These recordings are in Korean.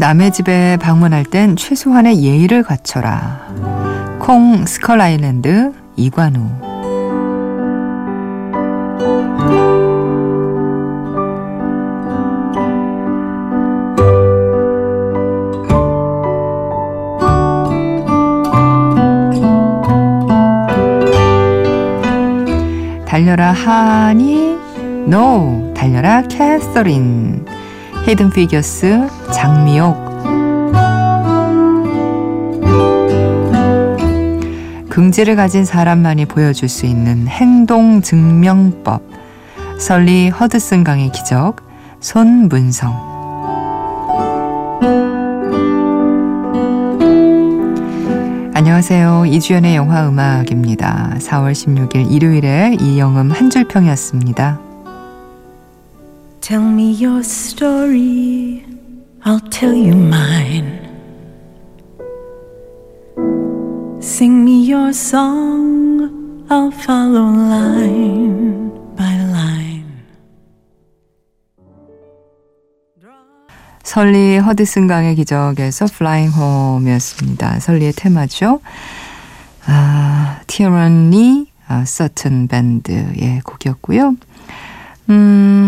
남의 집에 방문할 땐 최소한의 예의를 갖춰라. 콩 스컬 아일랜드 이관우. 달려라 하니 노 달려라 캐서린. 히든 피겨스 장미옥. 긍지를 가진 사람만이 보여줄 수 있는 행동증명법. 설리 허드슨강의 기적 손문성. 안녕하세요. 이주연의 영화음악입니다. 4월 16일 일요일에 이영음 한줄평이었습니다. Tell me your story, I'll tell you mine. Sing me your song, I'll follow line by line. 설리 허드슨 강의 기적에서 Flying Home이었습니다. 설리의 테마죠. Tyranny, Sutton Band의 곡이었고요.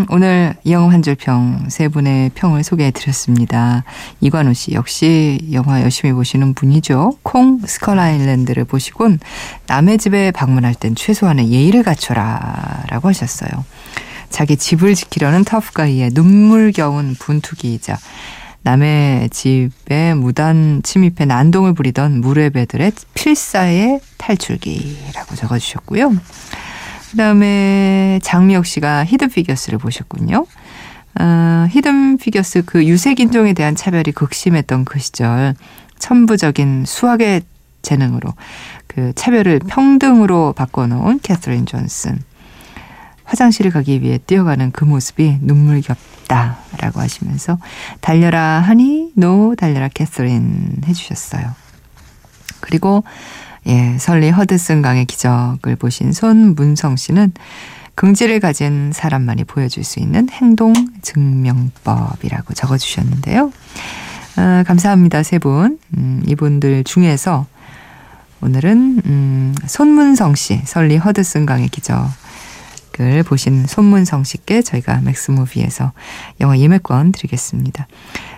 오늘 영화 한 줄 평, 세 분의 평을 소개해드렸습니다. 이관우 씨 역시 영화 열심히 보시는 분이죠. 콩 스컬 아일랜드를 보시곤 남의 집에 방문할 땐 최소한의 예의를 갖춰라 라고 하셨어요. 자기 집을 지키려는 터프가이의 눈물겨운 분투기이자 남의 집에 무단 침입해 난동을 부리던 무뢰배들의 필사의 탈출기라고 적어주셨고요. 그 다음에 장미옥 씨가 히든 피겨스를 보셨군요. 히든 피겨스 그 유색인종에 대한 차별이 극심했던 그 시절 천부적인 수학의 재능으로 그 차별을 평등으로 바꿔놓은 캐서린 존슨. 화장실을 가기 위해 뛰어가는 그 모습이 눈물겹다라고 하시면서 달려라 하니 노 달려라 캐서린 해주셨어요. 그리고 예, 설리 허드슨 강의 기적을 보신 손문성 씨는 긍지를 가진 사람만이 보여줄 수 있는 행동증명법이라고 적어주셨는데요. 감사합니다. 세 분. 이분들 중에서 오늘은 손문성 씨, 설리 허드슨 강의 기적을 보신 손문성 씨께 저희가 맥스무비에서 영화 예매권 드리겠습니다.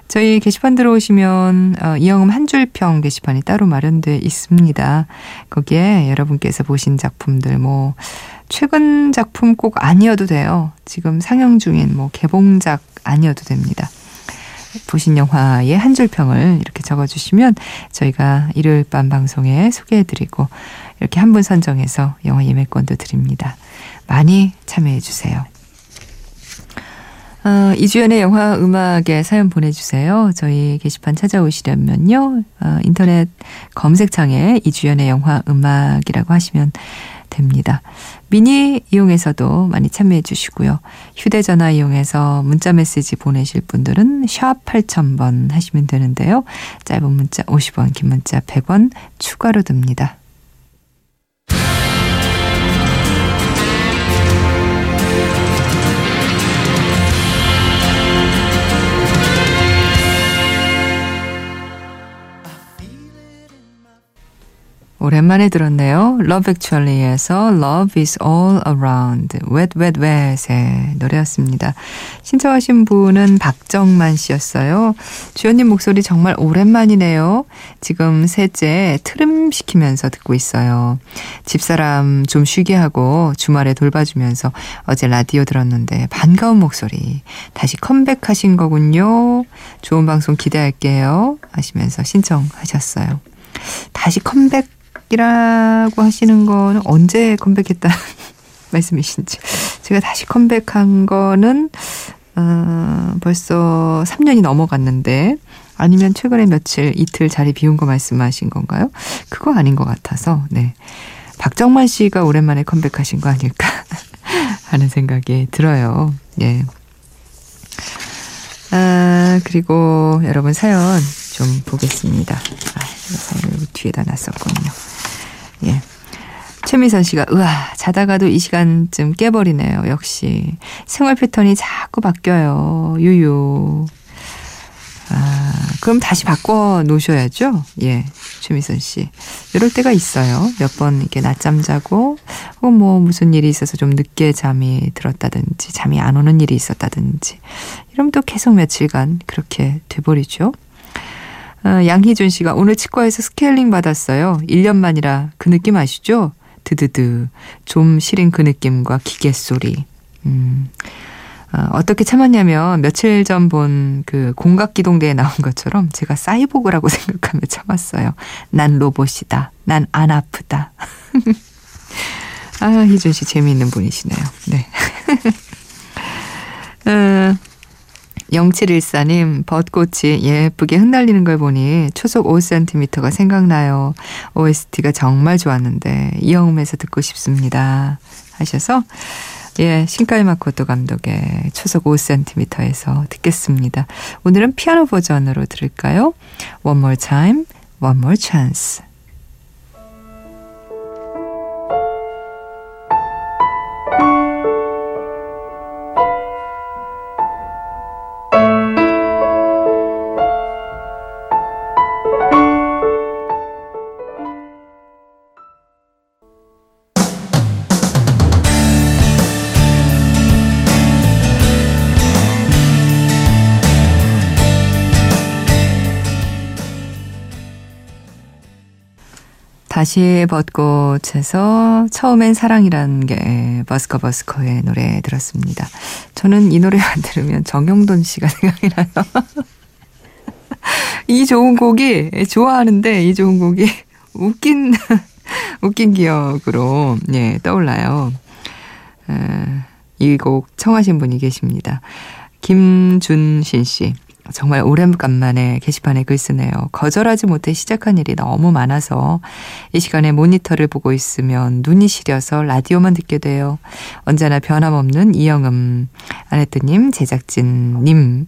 저희 게시판 들어오시면 이영음 한 줄 평 게시판이 따로 마련돼 있습니다. 거기에 여러분께서 보신 작품들 뭐 최근 작품 꼭 아니어도 돼요. 지금 상영 중인 뭐 개봉작 아니어도 됩니다. 보신 영화의 한 줄 평을 이렇게 적어주시면 저희가 일요일 밤 방송에 소개해드리고 이렇게 한 분 선정해서 영화 예매권도 드립니다. 많이 참여해주세요. 이주연의 영화 음악에 사연 보내주세요. 저희 게시판 찾아오시려면요. 인터넷 검색창에 이주연의 영화 음악이라고 하시면 됩니다. 미니 이용해서도 많이 참여해 주시고요. 휴대전화 이용해서 문자메시지 보내실 분들은 샵 8000번 하시면 되는데요. 짧은 문자 50원, 긴 문자 100원 추가로 듭니다. 오랜만에 들었네요. Love Actually에서 Love is all around. Wet Wet Wet의 노래였습니다. 신청하신 분은 박정만 씨였어요. 주연님 목소리 정말 오랜만이네요. 지금 셋째 트림 시키면서 듣고 있어요. 집사람 좀 쉬게 하고 주말에 돌봐주면서 어제 라디오 들었는데 반가운 목소리. 다시 컴백하신 거군요. 좋은 방송 기대할게요. 하시면서 신청하셨어요. 다시 컴백 이라고 하시는 건 언제 컴백했다는 말씀이신지. 제가 다시 컴백한 거는 벌써 3년이 넘어갔는데 아니면 최근에 며칠 이틀 자리 비운 거 말씀하신 건가요? 그거 아닌 것 같아서 네 박정만 씨가 오랜만에 컴백하신 거 아닐까 하는 생각이 들어요. 예. 그리고 여러분 사연 좀 보겠습니다. 사연을 뒤에다 놨었군요. 예. 최미선 씨가 우와 자다가도 이 시간쯤 깨버리네요. 역시 생활 패턴이 자꾸 바뀌어요. 유유. 그럼 다시 바꿔 놓으셔야죠. 예, 최미선 씨. 이럴 때가 있어요. 몇 번 이렇게 낮잠 자고 혹은 뭐 무슨 일이 있어서 좀 늦게 잠이 들었다든지 잠이 안 오는 일이 있었다든지 이러면 또 계속 며칠간 그렇게 돼버리죠. 양희준 씨가 오늘 치과에서 스케일링 받았어요. 1년 만이라 그 느낌 아시죠? 드드드 좀 시린 그 느낌과 기계 소리. 어떻게 참았냐면 며칠 전 본 그 공각기동대에 나온 것처럼 제가 사이보그라고 생각하며 참았어요. 난 로봇이다. 난 안 아프다. 아, 희준 씨 재미있는 분이시네요. 네. 0714님 벚꽃이 예쁘게 흩날리는 걸 보니 초속 5cm가 생각나요. OST가 정말 좋았는데 이어음에서 듣고 싶습니다. 하셔서 예, 신카이 마코토 감독의 초속 5cm에서 듣겠습니다. 오늘은 피아노 버전으로 들을까요? One more time, one more chance. 다시 벚꽃에서 처음엔 사랑이라는 게 버스커버스커의 노래 들었습니다. 저는 이 노래만 들으면 정용돈 씨가 생각이 나요. 이 좋은 곡이 좋아하는데 이 좋은 곡이 웃긴 기억으로 예, 떠올라요. 이 곡 청하신 분이 계십니다. 김준신 씨. 정말 오랜만에 게시판에 글 쓰네요. 거절하지 못해 시작한 일이 너무 많아서 이 시간에 모니터를 보고 있으면 눈이 시려서 라디오만 듣게 돼요. 언제나 변함없는 이영음, 아네트님, 제작진님,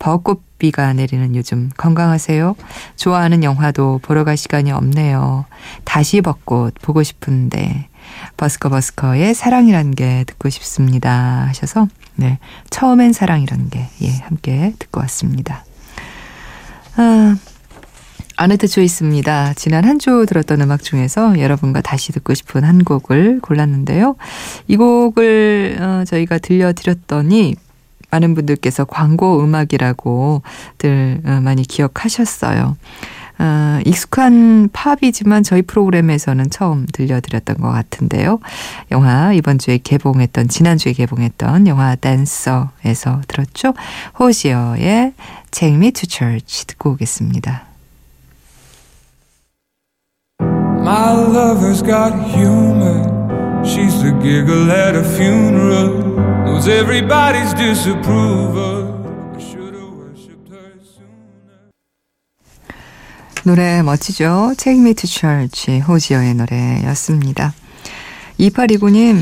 벚꽃비가 내리는 요즘 건강하세요. 좋아하는 영화도 보러 갈 시간이 없네요. 다시 벚꽃 보고 싶은데 버스커버스커의 사랑이란 게 듣고 싶습니다 하셔서 네, 처음엔 사랑이라는 게 예, 함께 듣고 왔습니다. 아네트 조이스입니다. 지난 한 주 들었던 음악 중에서 여러분과 다시 듣고 싶은 한 곡을 골랐는데요. 이 곡을 저희가 들려드렸더니 많은 분들께서 광고 음악이라고들 많이 기억하셨어요. 익숙한 팝이지만 저희 프로그램에서는 처음 들려드렸던 것 같은데요. 영화 이번 주에 개봉했던 지난주에 개봉했던 영화 댄서에서 들었죠. 호시어의 Take Me to Church 듣고 오겠습니다. My lover's got humor. She's the giggle at a funeral. Knows everybody's disapproval. 노래 멋지죠? Take Me to Church, 호지어의 노래였습니다. 2829님,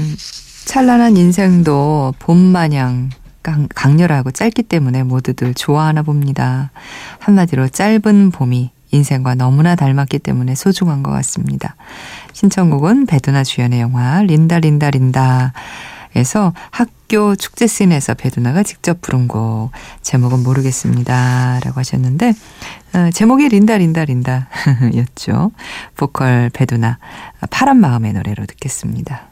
찬란한 인생도 봄마냥 강렬하고 짧기 때문에 모두들 좋아하나 봅니다. 한마디로 짧은 봄이 인생과 너무나 닮았기 때문에 소중한 것 같습니다. 신청곡은 배두나 주연의 영화 린다 린다 린다에서 학교 축제씬에서 배두나가 직접 부른 곡 제목은 모르겠습니다 라고 하셨는데 제목이 린다 린다 린다 였죠. 보컬 배두나 파란 마음의 노래로 듣겠습니다.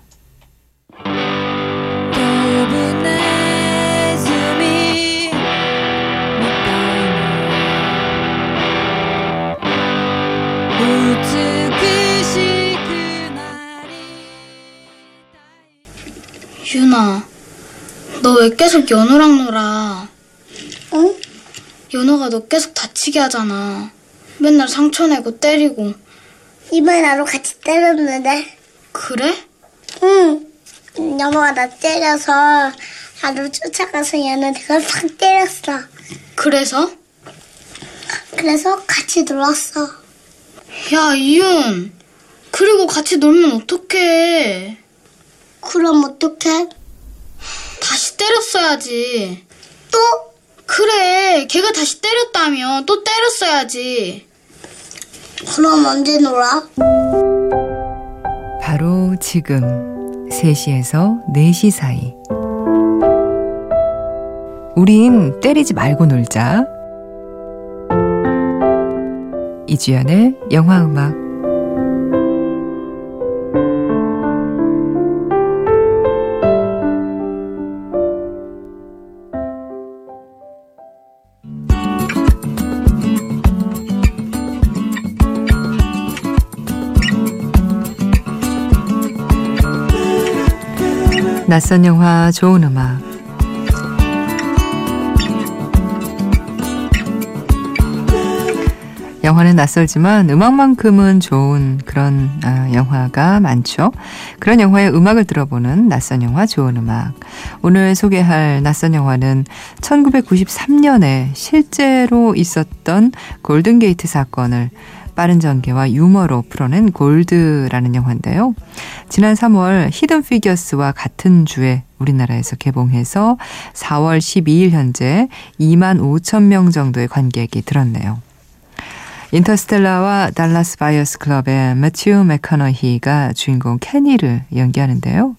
윤아, 너 왜 계속 연우랑 놀아? 어? 연우가 너 계속 다치게 하잖아. 맨날 상처내고 때리고. 이번에 나도 같이 때렸는데. 그래? 응. 연우가 나 때려서 나도 쫓아가서 얘한테 그걸 팍 때렸어. 그래서? 그래서 같이 놀았어. 야, 이윤. 그리고 같이 놀면 어떡해. 그럼 어떡해? 다시 때렸어야지. 또? 그래, 걔가 다시 때렸다며. 또 때렸어야지. 그럼 언제 놀아? 바로 지금 3시에서 4시 사이. 우린 때리지 말고 놀자. 이주연의 영화음악. 낯선 영화, 좋은 음악. 영화는 낯설지만 음악만큼은 좋은 그런 영화가 많죠. 그런 영화의 음악을 들어보는 낯선 영화, 좋은 음악. 오늘 소개할 낯선 영화는 1993년에 실제로 있었던 골든게이트 사건을 빠른 전개와 유머로 풀어낸 골드라는 영화인데요. 지난 3월 히든 피겨스와 같은 주에 우리나라에서 개봉해서 4월 12일 현재 2만 5천 명 정도의 관객이 들었네요. 인터스텔라와 달라스 바이어스 클럽의 매튜 맥커너히가 주인공 케니를 연기하는데요.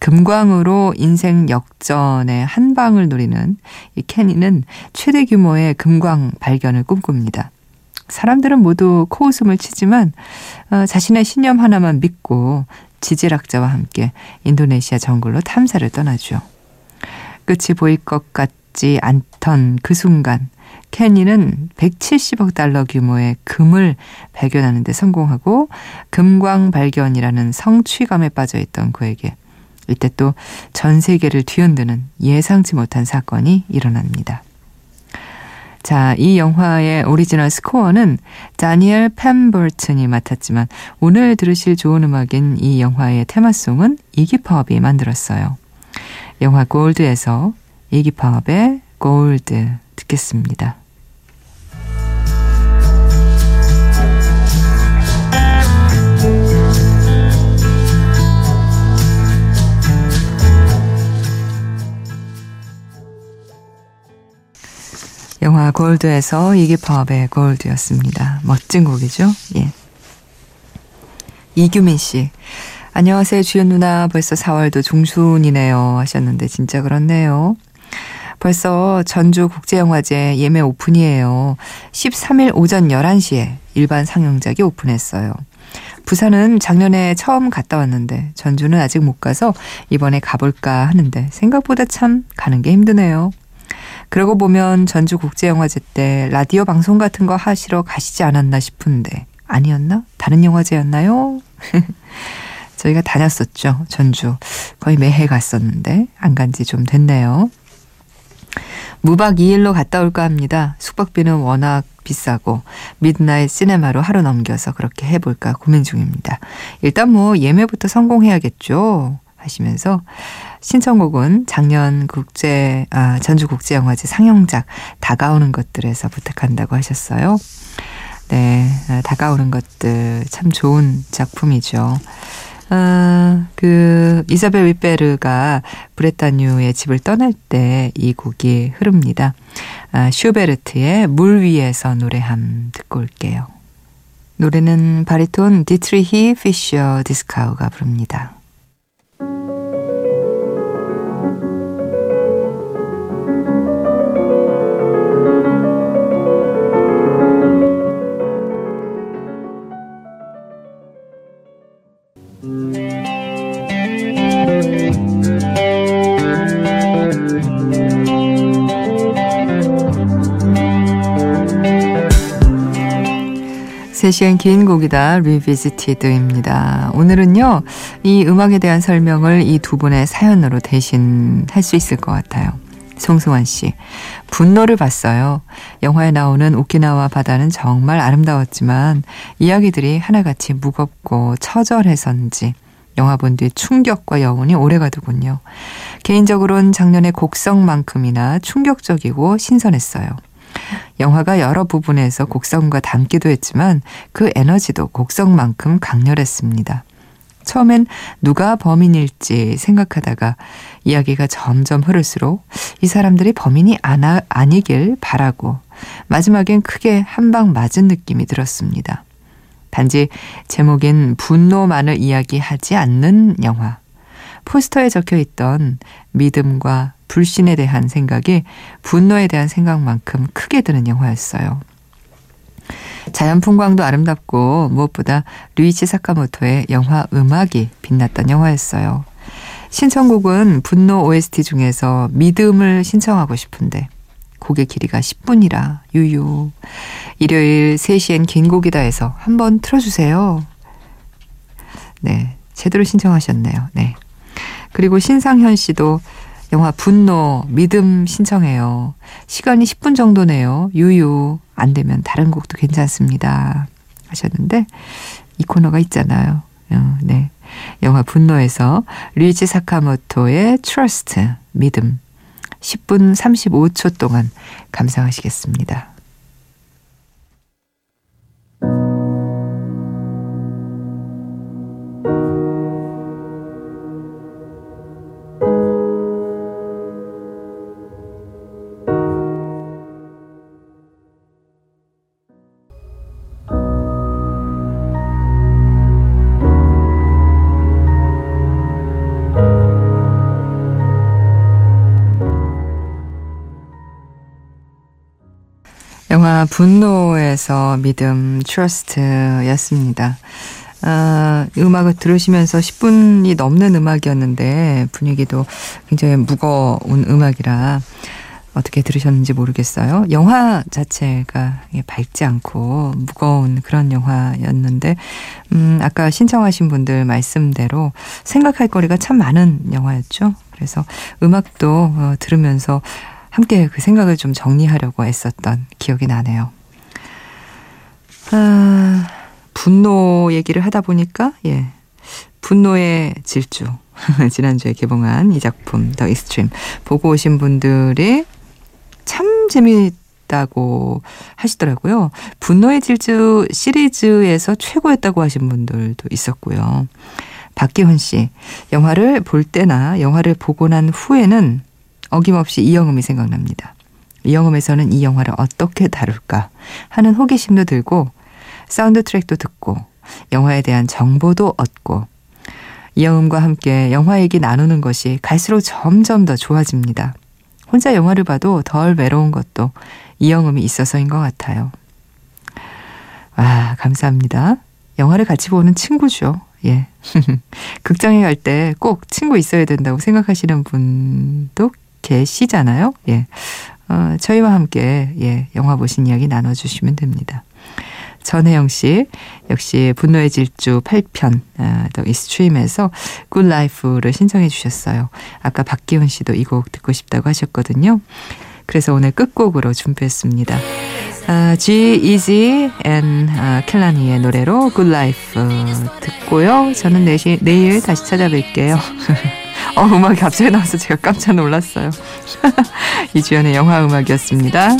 금광으로 인생 역전의 한 방을 노리는 이 케니는 최대 규모의 금광 발견을 꿈꿉니다. 사람들은 모두 코웃음을 치지만 자신의 신념 하나만 믿고 지질학자와 함께 인도네시아 정글로 탐사를 떠나죠. 끝이 보일 것 같지 않던 그 순간 케니는 170억 달러 규모의 금을 발견하는 데 성공하고 금광 발견이라는 성취감에 빠져있던 그에게 이때 또 전 세계를 뒤흔드는 예상치 못한 사건이 일어납니다. 자, 이 영화의 오리지널 스코어는 다니엘 팸버튼이 맡았지만 오늘 들으실 좋은 음악인 이 영화의 테마송은 이기팝이 만들었어요. 영화 골드에서 이기팝의 골드 듣겠습니다. 영화 골드에서 이기팝의 골드였습니다. 멋진 곡이죠. 예. 이규민 씨. 안녕하세요. 주연 누나. 벌써 4월도 중순이네요 하셨는데 진짜 그렇네요. 벌써 전주국제영화제 예매 오픈이에요. 13일 오전 11시에 일반 상영작이 오픈했어요. 부산은 작년에 처음 갔다 왔는데 전주는 아직 못 가서 이번에 가볼까 하는데 생각보다 참 가는 게 힘드네요. 그러고 보면 전주국제영화제 때 라디오 방송 같은 거 하시러 가시지 않았나 싶은데 아니었나? 다른 영화제였나요? 저희가 다녔었죠. 전주. 거의 매해 갔었는데 안 간 지 좀 됐네요. 무박 2일로 갔다 올까 합니다. 숙박비는 워낙 비싸고 미드나잇 시네마로 하루 넘겨서 그렇게 해볼까 고민 중입니다. 일단 뭐 예매부터 성공해야겠죠. 하시면서 신청곡은 작년 전주국제영화제 상영작 다가오는 것들에서 부탁한다고 하셨어요. 네, 다가오는 것들 참 좋은 작품이죠. 이사벨 윗베르가 브레타뉴의 집을 떠날 때 이 곡이 흐릅니다. 슈베르트의 물 위에서 노래함 듣고 올게요. 노래는 바리톤 디트리히 피셔 디스카우가 부릅니다. 시간 긴 곡이다 리비지티드입니다. 오늘은요 이 음악에 대한 설명을 이 두 분의 사연으로 대신 할 수 있을 것 같아요. 송승환 씨, 분노를 봤어요. 영화에 나오는 오키나와 바다는 정말 아름다웠지만 이야기들이 하나같이 무겁고 처절해서인지 영화 본 뒤 충격과 여운이 오래가더군요. 개인적으로는 작년의 곡성만큼이나 충격적이고 신선했어요. 영화가 여러 부분에서 곡성과 닮기도 했지만 그 에너지도 곡성만큼 강렬했습니다. 처음엔 누가 범인일지 생각하다가 이야기가 점점 흐를수록 이 사람들이 범인이 아니길 바라고 마지막엔 크게 한 방 맞은 느낌이 들었습니다. 단지 제목인 분노만을 이야기하지 않는 영화. 포스터에 적혀있던 믿음과 불신에 대한 생각이 분노에 대한 생각만큼 크게 드는 영화였어요. 자연 풍광도 아름답고 무엇보다 류이치 사카모토의 영화 음악이 빛났던 영화였어요. 신청곡은 분노 OST 중에서 믿음을 신청하고 싶은데 곡의 길이가 10분이라 유유. 일요일 3시엔 긴 곡이다 해서 한번 틀어주세요. 네, 제대로 신청하셨네요. 네. 그리고 신상현 씨도 영화 분노 믿음 신청해요. 시간이 10분 정도네요. 유유. 안 되면 다른 곡도 괜찮습니다. 하셨는데 이 코너가 있잖아요. 네. 영화 분노에서 류이치 사카모토의 Trust 믿음 10분 35초 동안 감상하시겠습니다. 영화 분노에서 믿음 트러스트였습니다. 음악을 들으시면서 10분이 넘는 음악이었는데 분위기도 굉장히 무거운 음악이라 어떻게 들으셨는지 모르겠어요. 영화 자체가 밝지 않고 무거운 그런 영화였는데 아까 신청하신 분들 말씀대로 생각할 거리가 참 많은 영화였죠. 그래서 음악도 들으면서 함께 그 생각을 좀 정리하려고 애썼던 기억이 나네요. 분노 얘기를 하다 보니까 분노의 질주 지난주에 개봉한 이 작품 더 익스트림 보고 오신 분들이 참 재미있다고 하시더라고요. 분노의 질주 시리즈에서 최고였다고 하신 분들도 있었고요. 박기훈 씨, 영화를 볼 때나 영화를 보고 난 후에는 어김없이 이영음이 생각납니다. 이영음에서는 이 영화를 어떻게 다룰까 하는 호기심도 들고 사운드 트랙도 듣고 영화에 대한 정보도 얻고 이영음과 함께 영화 얘기 나누는 것이 갈수록 점점 더 좋아집니다. 혼자 영화를 봐도 덜 외로운 것도 이영음이 있어서인 것 같아요. 와, 감사합니다. 영화를 같이 보는 친구죠. 예. 극장에 갈 때 꼭 친구 있어야 된다고 생각하시는 분도 계시잖아요. 예. 저희와 함께 영화 보신 이야기 나눠주시면 됩니다. 전혜영 씨 역시 분노의 질주 8편 더 익스트림에서 굿 라이프를 신청해 주셨어요. 아까 박기훈 씨도 이 곡 듣고 싶다고 하셨거든요. 그래서 오늘 끝곡으로 준비했습니다. G-Eazy and 켈라니의 노래로 Good Life 듣고요. 저는 내일 다시 찾아뵐게요. 음악이 갑자기 나와서 제가 깜짝 놀랐어요. 이주연의 영화음악이었습니다.